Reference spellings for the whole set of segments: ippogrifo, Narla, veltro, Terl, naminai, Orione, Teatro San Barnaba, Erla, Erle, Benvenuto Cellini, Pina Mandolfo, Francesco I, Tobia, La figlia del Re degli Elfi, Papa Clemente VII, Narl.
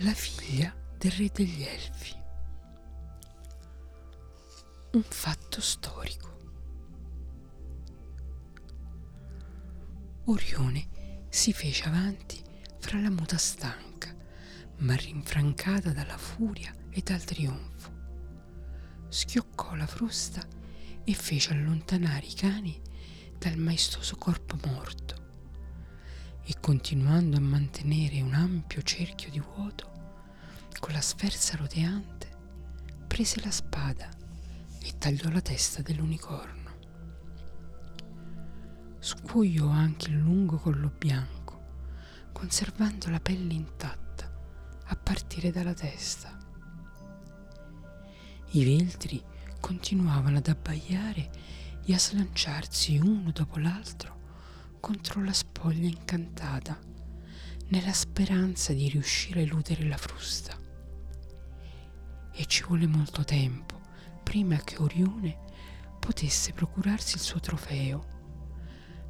La figlia del Re degli Elfi. Un fatto storico. Orione si fece avanti fra la muta stanca, ma rinfrancata dalla furia e dal trionfo. Schioccò la frusta e fece allontanare i cani dal maestoso corpo morto, e continuando a mantenere un ampio cerchio di vuoto, con la sferza roteante, prese la spada e tagliò la testa dell'unicorno. Scuoiò anche il lungo collo bianco, conservando la pelle intatta a partire dalla testa. I veltri continuavano ad abbaiare e a slanciarsi uno dopo l'altro contro la spoglia incantata, nella speranza di riuscire a eludere la frusta. E ci volle molto tempo prima che Orione potesse procurarsi il suo trofeo,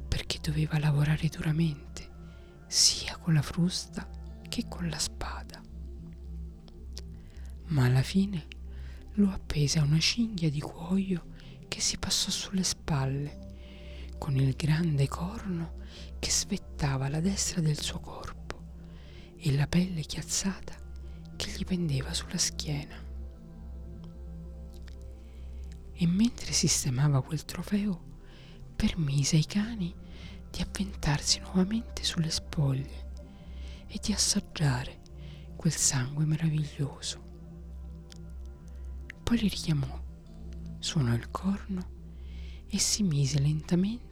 perché doveva lavorare duramente sia con la frusta che con la spada. Ma alla fine lo appese a una cinghia di cuoio che si passò sulle spalle, con il grande corno che svettava alla destra del suo corpo e la pelle chiazzata che gli pendeva sulla schiena. E mentre sistemava quel trofeo, permise ai cani di avventarsi nuovamente sulle spoglie e di assaggiare quel sangue meraviglioso. Poi li richiamò, suonò il corno e si mise lentamente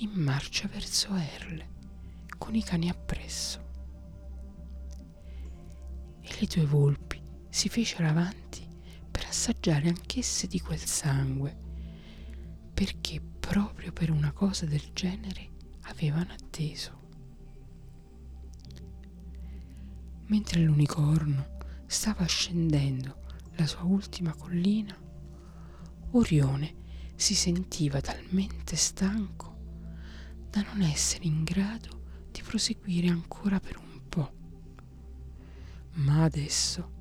in marcia verso Erle, con i cani appresso. E le due volpi si fecero avanti per assaggiare anch'esse di quel sangue, perché proprio per una cosa del genere avevano atteso. Mentre l'unicorno stava scendendo la sua ultima collina, Orione si sentiva talmente stanco da non essere in grado di proseguire ancora per un po', ma adesso,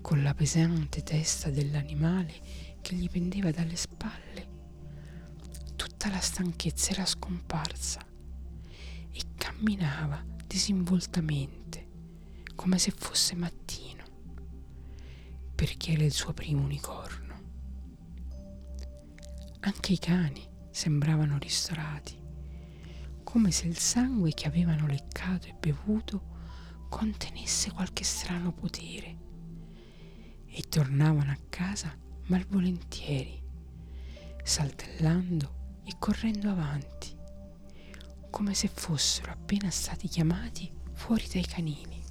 con la pesante testa dell'animale che gli pendeva dalle spalle, tutta la stanchezza era scomparsa e camminava disinvoltamente, come se fosse mattino, perché era il suo primo unicorno. Anche i cani sembravano ristorati, come se il sangue che avevano leccato e bevuto contenesse qualche strano potere, e tornavano a casa malvolentieri, saltellando e correndo avanti, come se fossero appena stati chiamati fuori dai canili.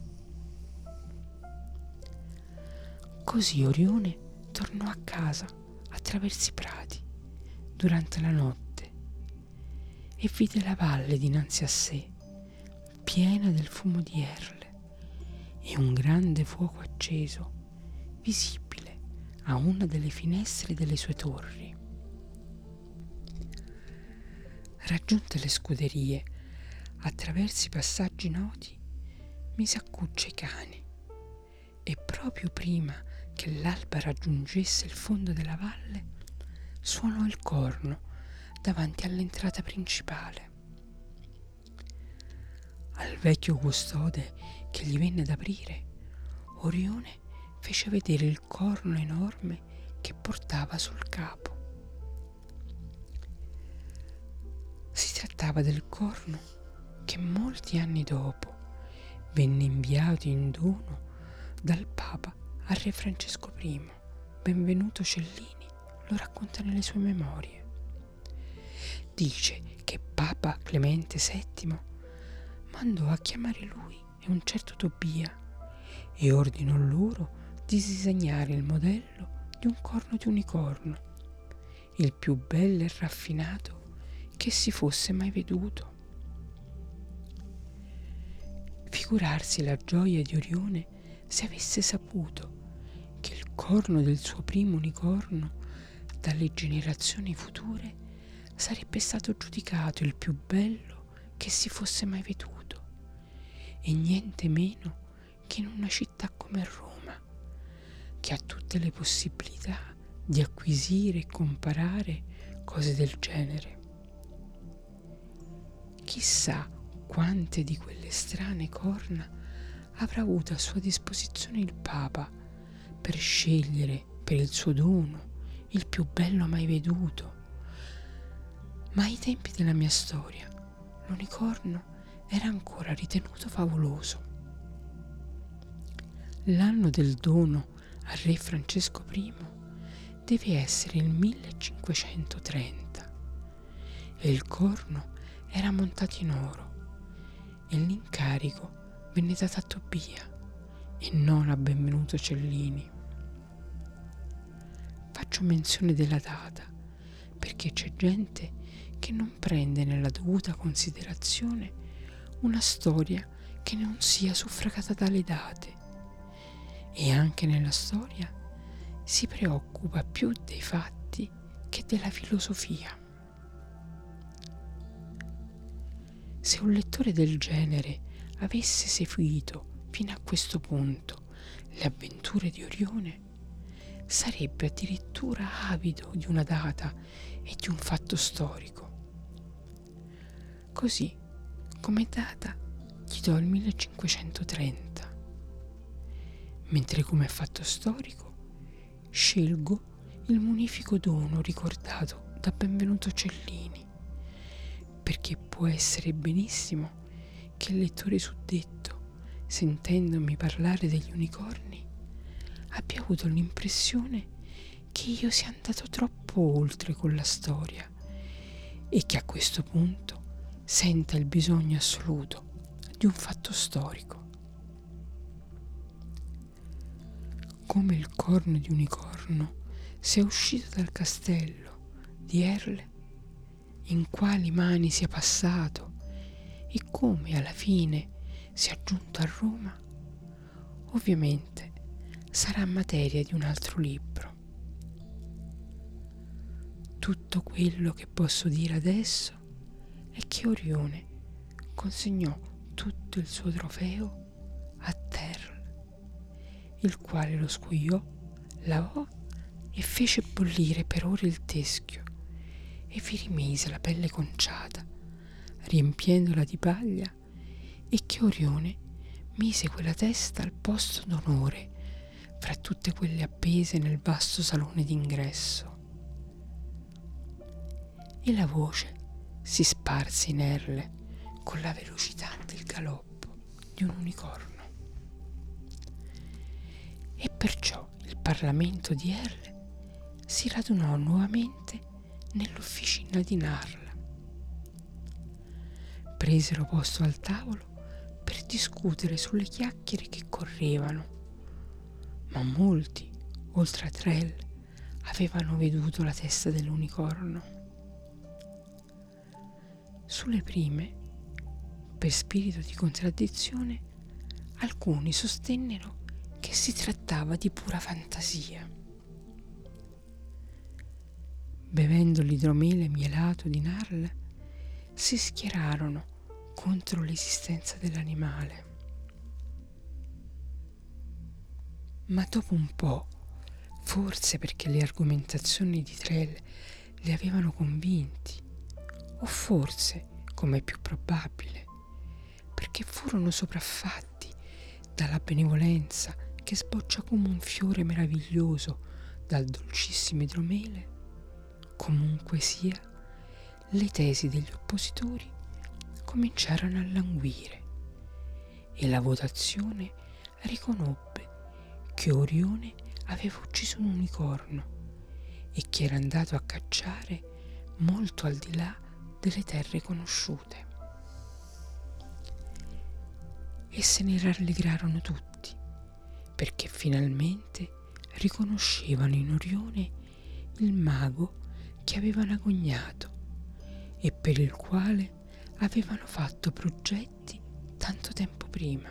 Così Orione tornò a casa attraverso i prati durante la notte, e vide la valle dinanzi a sé, piena del fumo di Erle, e un grande fuoco acceso, visibile a una delle finestre delle sue torri. Raggiunte le scuderie, attraverso i passaggi noti, mise a cuccia i cani, e proprio prima che l'alba raggiungesse il fondo della valle, suonò il corno davanti all'entrata principale. Al vecchio custode che gli venne ad aprire, Orione fece vedere il corno enorme che portava sul capo. Si trattava del corno che molti anni dopo venne inviato in dono dal Papa al re Francesco I. Benvenuto Cellini lo racconta nelle sue memorie. Dice che Papa Clemente VII mandò a chiamare lui e un certo Tobia e ordinò loro di disegnare il modello di un corno di unicorno, il più bello e raffinato che si fosse mai veduto. Figurarsi la gioia di Orione se avesse saputo che il corno del suo primo unicorno dalle generazioni future sarebbe stato giudicato il più bello che si fosse mai veduto, e niente meno che in una città come Roma, che ha tutte le possibilità di acquisire e comparare cose del genere. Chissà quante di quelle strane corna avrà avuto a sua disposizione il Papa per scegliere per il suo dono il più bello mai veduto. Ma ai tempi della mia storia l'unicorno era ancora ritenuto favoloso. L'anno del dono al re Francesco I deve essere il 1530 e il corno era montato in oro e l'incarico venne dato a Tobia e non a Benvenuto Cellini. Faccio menzione della data perché c'è gente che non prende nella dovuta considerazione una storia che non sia suffragata dalle date, e anche nella storia si preoccupa più dei fatti che della filosofia. Se un lettore del genere avesse seguito fino a questo punto le avventure di Orione, sarebbe addirittura avido di una data e di un fatto storico. Così, come data, gli do il 1530, mentre come fatto storico scelgo il munifico dono ricordato da Benvenuto Cellini, perché può essere benissimo che il lettore suddetto, sentendomi parlare degli unicorni, abbia avuto l'impressione che io sia andato troppo oltre con la storia e che a questo punto senta il bisogno assoluto di un fatto storico. Come il corno di unicorno sia uscito dal castello di Erle, in quali mani sia passato e come alla fine sia giunto a Roma, ovviamente sarà materia di un altro libro. Tutto quello che posso dire adesso è che Orione consegnò tutto il suo trofeo a Terl, il quale lo scuoiò, lavò e fece bollire per ore il teschio e vi rimise la pelle conciata, riempiendola di paglia, e che Orione mise quella testa al posto d'onore fra tutte quelle appese nel vasto salone d'ingresso. E la voce si sparse in Erle con la velocità del galoppo di un unicorno. E perciò il Parlamento di Erle si radunò nuovamente nell'officina di Narla. Presero posto al tavolo per discutere sulle chiacchiere che correvano, ma molti, oltre a Terl, avevano veduto la testa dell'unicorno. Sulle prime, per spirito di contraddizione, alcuni sostennero che si trattava di pura fantasia. Bevendo l'idromele mielato di Narl, si schierarono contro l'esistenza dell'animale. Ma dopo un po', forse perché le argomentazioni di Terl li avevano convinti, o forse, come è più probabile, perché furono sopraffatti dalla benevolenza che sboccia come un fiore meraviglioso dal dolcissimo idromele, comunque sia, le tesi degli oppositori cominciarono a languire e la votazione riconobbe che Orione aveva ucciso un unicorno e che era andato a cacciare molto al di là delle terre conosciute. E se ne rallegrarono tutti, perché finalmente riconoscevano in Orione il mago che avevano agognato e per il quale avevano fatto progetti tanto tempo prima,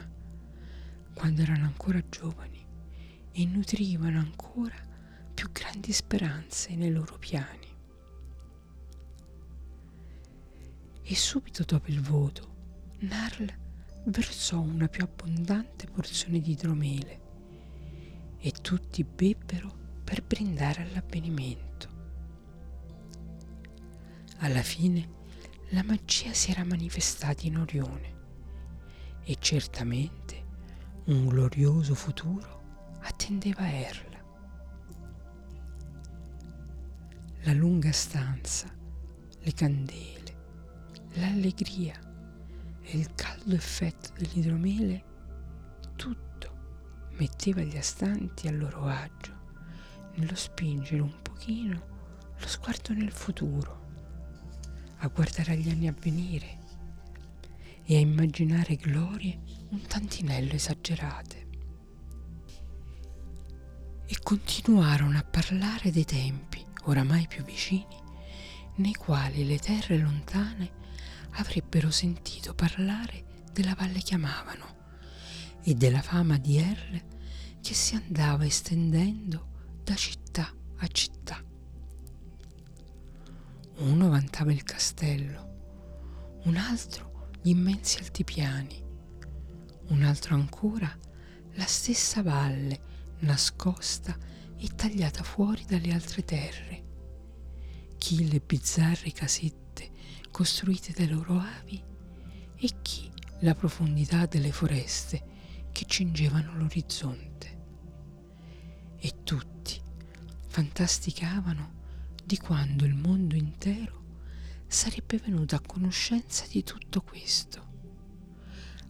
quando erano ancora giovani e nutrivano ancora più grandi speranze nei loro piani. E subito dopo il voto, Narl versò una più abbondante porzione di idromele e tutti bebbero per brindare all'avvenimento. Alla fine la magia si era manifestata in Orione e certamente un glorioso futuro attendeva Erla. La lunga stanza, le candele, l'allegria e il caldo effetto dell'idromele, tutto metteva gli astanti a loro agio nello spingere un pochino lo sguardo nel futuro, a guardare agli anni a venire e a immaginare glorie un tantinello esagerate. E continuarono a parlare dei tempi oramai più vicini, nei quali le terre lontane avrebbero sentito parlare della valle chiamavano e della fama di Erle che si andava estendendo da città a città. Uno vantava il castello, un altro gli immensi altipiani, un altro ancora la stessa valle nascosta e tagliata fuori dalle altre terre, chi le bizzarre casette costruite dai loro avi e chi la profondità delle foreste che cingevano l'orizzonte. E tutti fantasticavano di quando il mondo intero sarebbe venuto a conoscenza di tutto questo,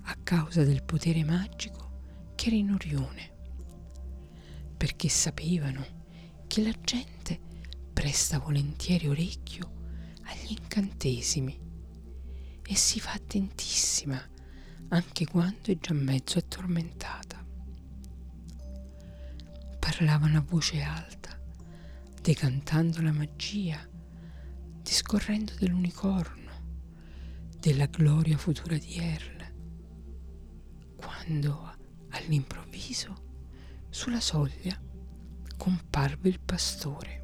a causa del potere magico che era in Orione, perché sapevano che la gente presta volentieri orecchio agli incantesimi e si fa attentissima anche quando è già mezzo addormentata. Parlavano a voce alta, decantando la magia, discorrendo dell'unicorno, della gloria futura di Erle, quando all'improvviso sulla soglia comparve il pastore,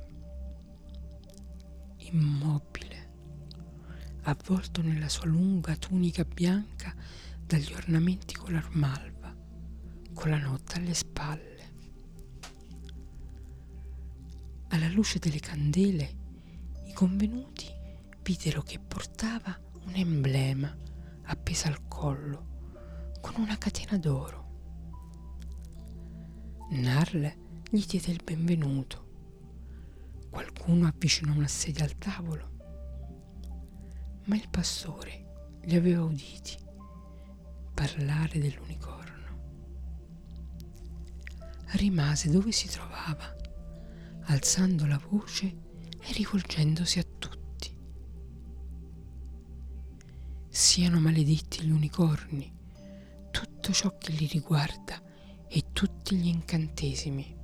immobile, avvolto nella sua lunga tunica bianca dagli ornamenti color malva, con la notte alle spalle. Alla luce delle candele i convenuti videro che portava un emblema appeso al collo con una catena d'oro. Narl gli diede il benvenuto. Qualcuno avvicinò una sedia al tavolo, ma il pastore li aveva uditi parlare dell'unicorno. Rimase dove si trovava, alzando la voce e rivolgendosi a tutti. Siano maledetti gli unicorni, tutto ciò che li riguarda e tutti gli incantesimi.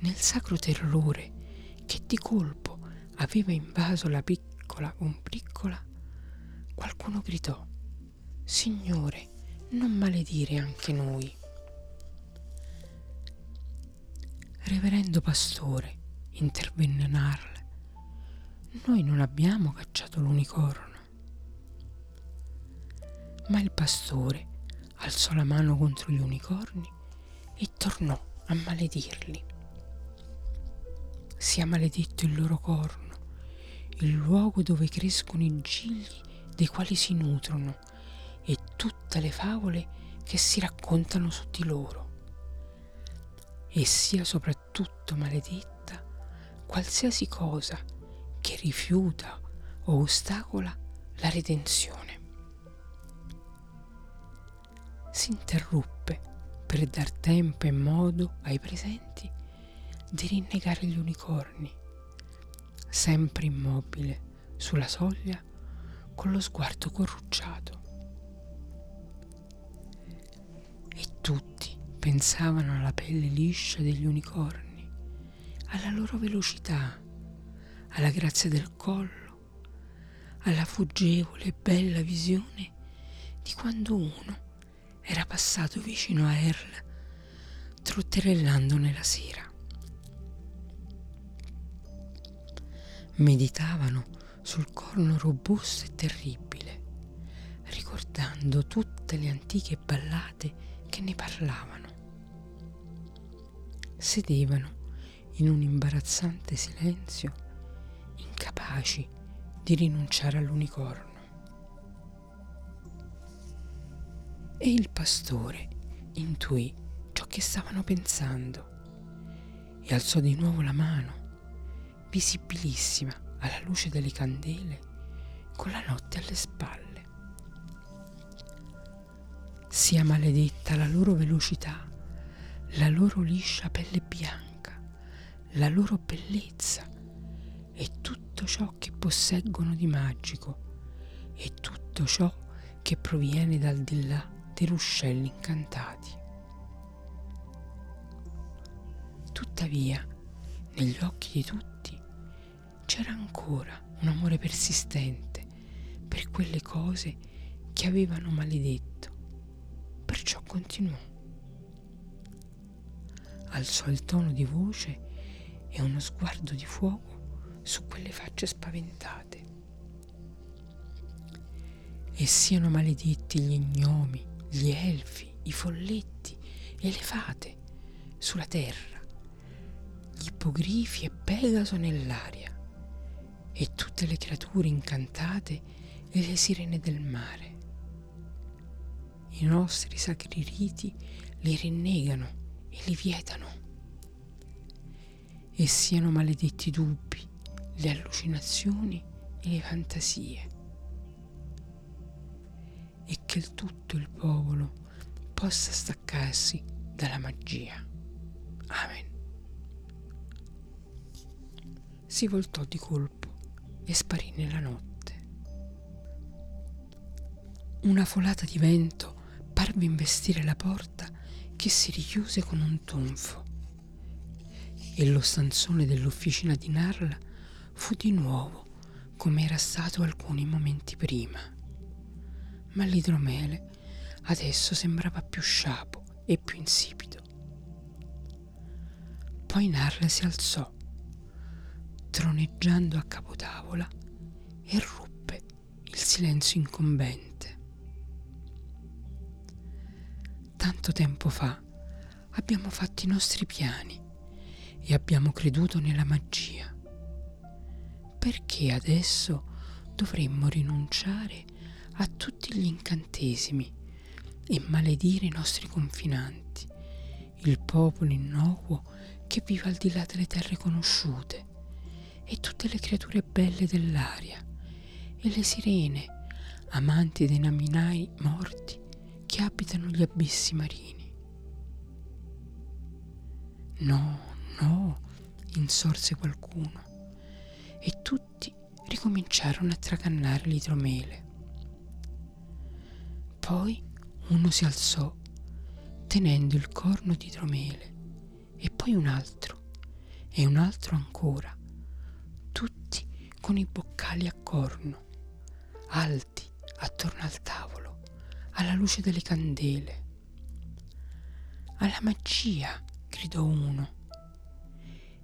Nel sacro terrore che di colpo aveva invaso la piccola combriccola, qualcuno gridò: «Signore, non maledire anche noi!» «Reverendo pastore», intervenne Narl, «noi non abbiamo cacciato l'unicorno». Ma il pastore alzò la mano contro gli unicorni e tornò a maledirli. Sia maledetto il loro corno, il luogo dove crescono i gigli dei quali si nutrono e tutte le favole che si raccontano su di loro. E sia soprattutto maledetta qualsiasi cosa che rifiuta o ostacola la redenzione. Si interruppe per dar tempo e modo ai presenti di rinnegare gli unicorni, sempre immobile sulla soglia con lo sguardo corrucciato. E tutti pensavano alla pelle liscia degli unicorni, alla loro velocità, alla grazia del collo, alla fuggevole e bella visione di quando uno era passato vicino a Erle, trotterellando nella sera. Meditavano sul corno robusto e terribile, cantando tutte le antiche ballate che ne parlavano. Sedevano in un imbarazzante silenzio, incapaci di rinunciare all'unicorno. E il pastore intuì ciò che stavano pensando e alzò di nuovo la mano, visibilissima alla luce delle candele, con la notte alle spalle. Sia maledetta la loro velocità, la loro liscia pelle bianca, la loro bellezza e tutto ciò che posseggono di magico e tutto ciò che proviene dal di là dei ruscelli incantati. Tuttavia, negli occhi di tutti c'era ancora un amore persistente per quelle cose che avevano maledetto, perciò continuò. Alzò il tono di voce e uno sguardo di fuoco su quelle facce spaventate. E siano maledetti gli gnomi, gli elfi, i folletti e le fate sulla terra, gli ippogrifi e Pegaso nell'aria, e tutte le creature incantate e le sirene del mare. I nostri sacri riti li rinnegano e li vietano, e siano maledetti i dubbi, le allucinazioni e le fantasie, e che tutto il popolo possa staccarsi dalla magia. Amen. Si voltò di colpo e sparì nella notte. Una folata di vento parve investire la porta, che si richiuse con un tonfo, e lo stanzone dell'officina di Narla fu di nuovo come era stato alcuni momenti prima, ma l'idromele adesso sembrava più sciapo e più insipido. Poi Narla si alzò, troneggiando a capotavola, e ruppe il silenzio incombente. Tanto tempo fa abbiamo fatto i nostri piani e abbiamo creduto nella magia. Perché adesso dovremmo rinunciare a tutti gli incantesimi e maledire i nostri confinanti, il popolo innocuo che vive al di là delle terre conosciute, e tutte le creature belle dell'aria, e le sirene, amanti dei naminai morti che abitano gli abissi marini? No, no, insorse qualcuno, e tutti ricominciarono a tracannare l'idromele. Poi uno si alzò, tenendo il corno di idromele, e poi un altro ancora, tutti con i boccali a corno, alti attorno al tavolo, alla luce delle candele. Alla magia, gridò uno,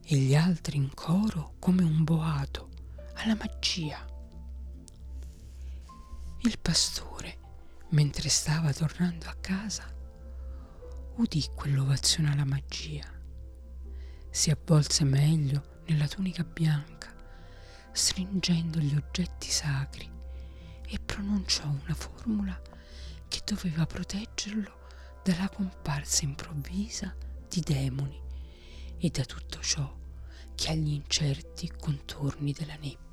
e gli altri in coro come un boato, alla magia. Il pastore, mentre stava tornando a casa, udì quell'ovazione alla magia. Si avvolse meglio nella tunica bianca, stringendo gli oggetti sacri, e pronunciò una formula che doveva proteggerlo dalla comparsa improvvisa di demoni e da tutto ciò che ha gli incerti contorni della nebbia.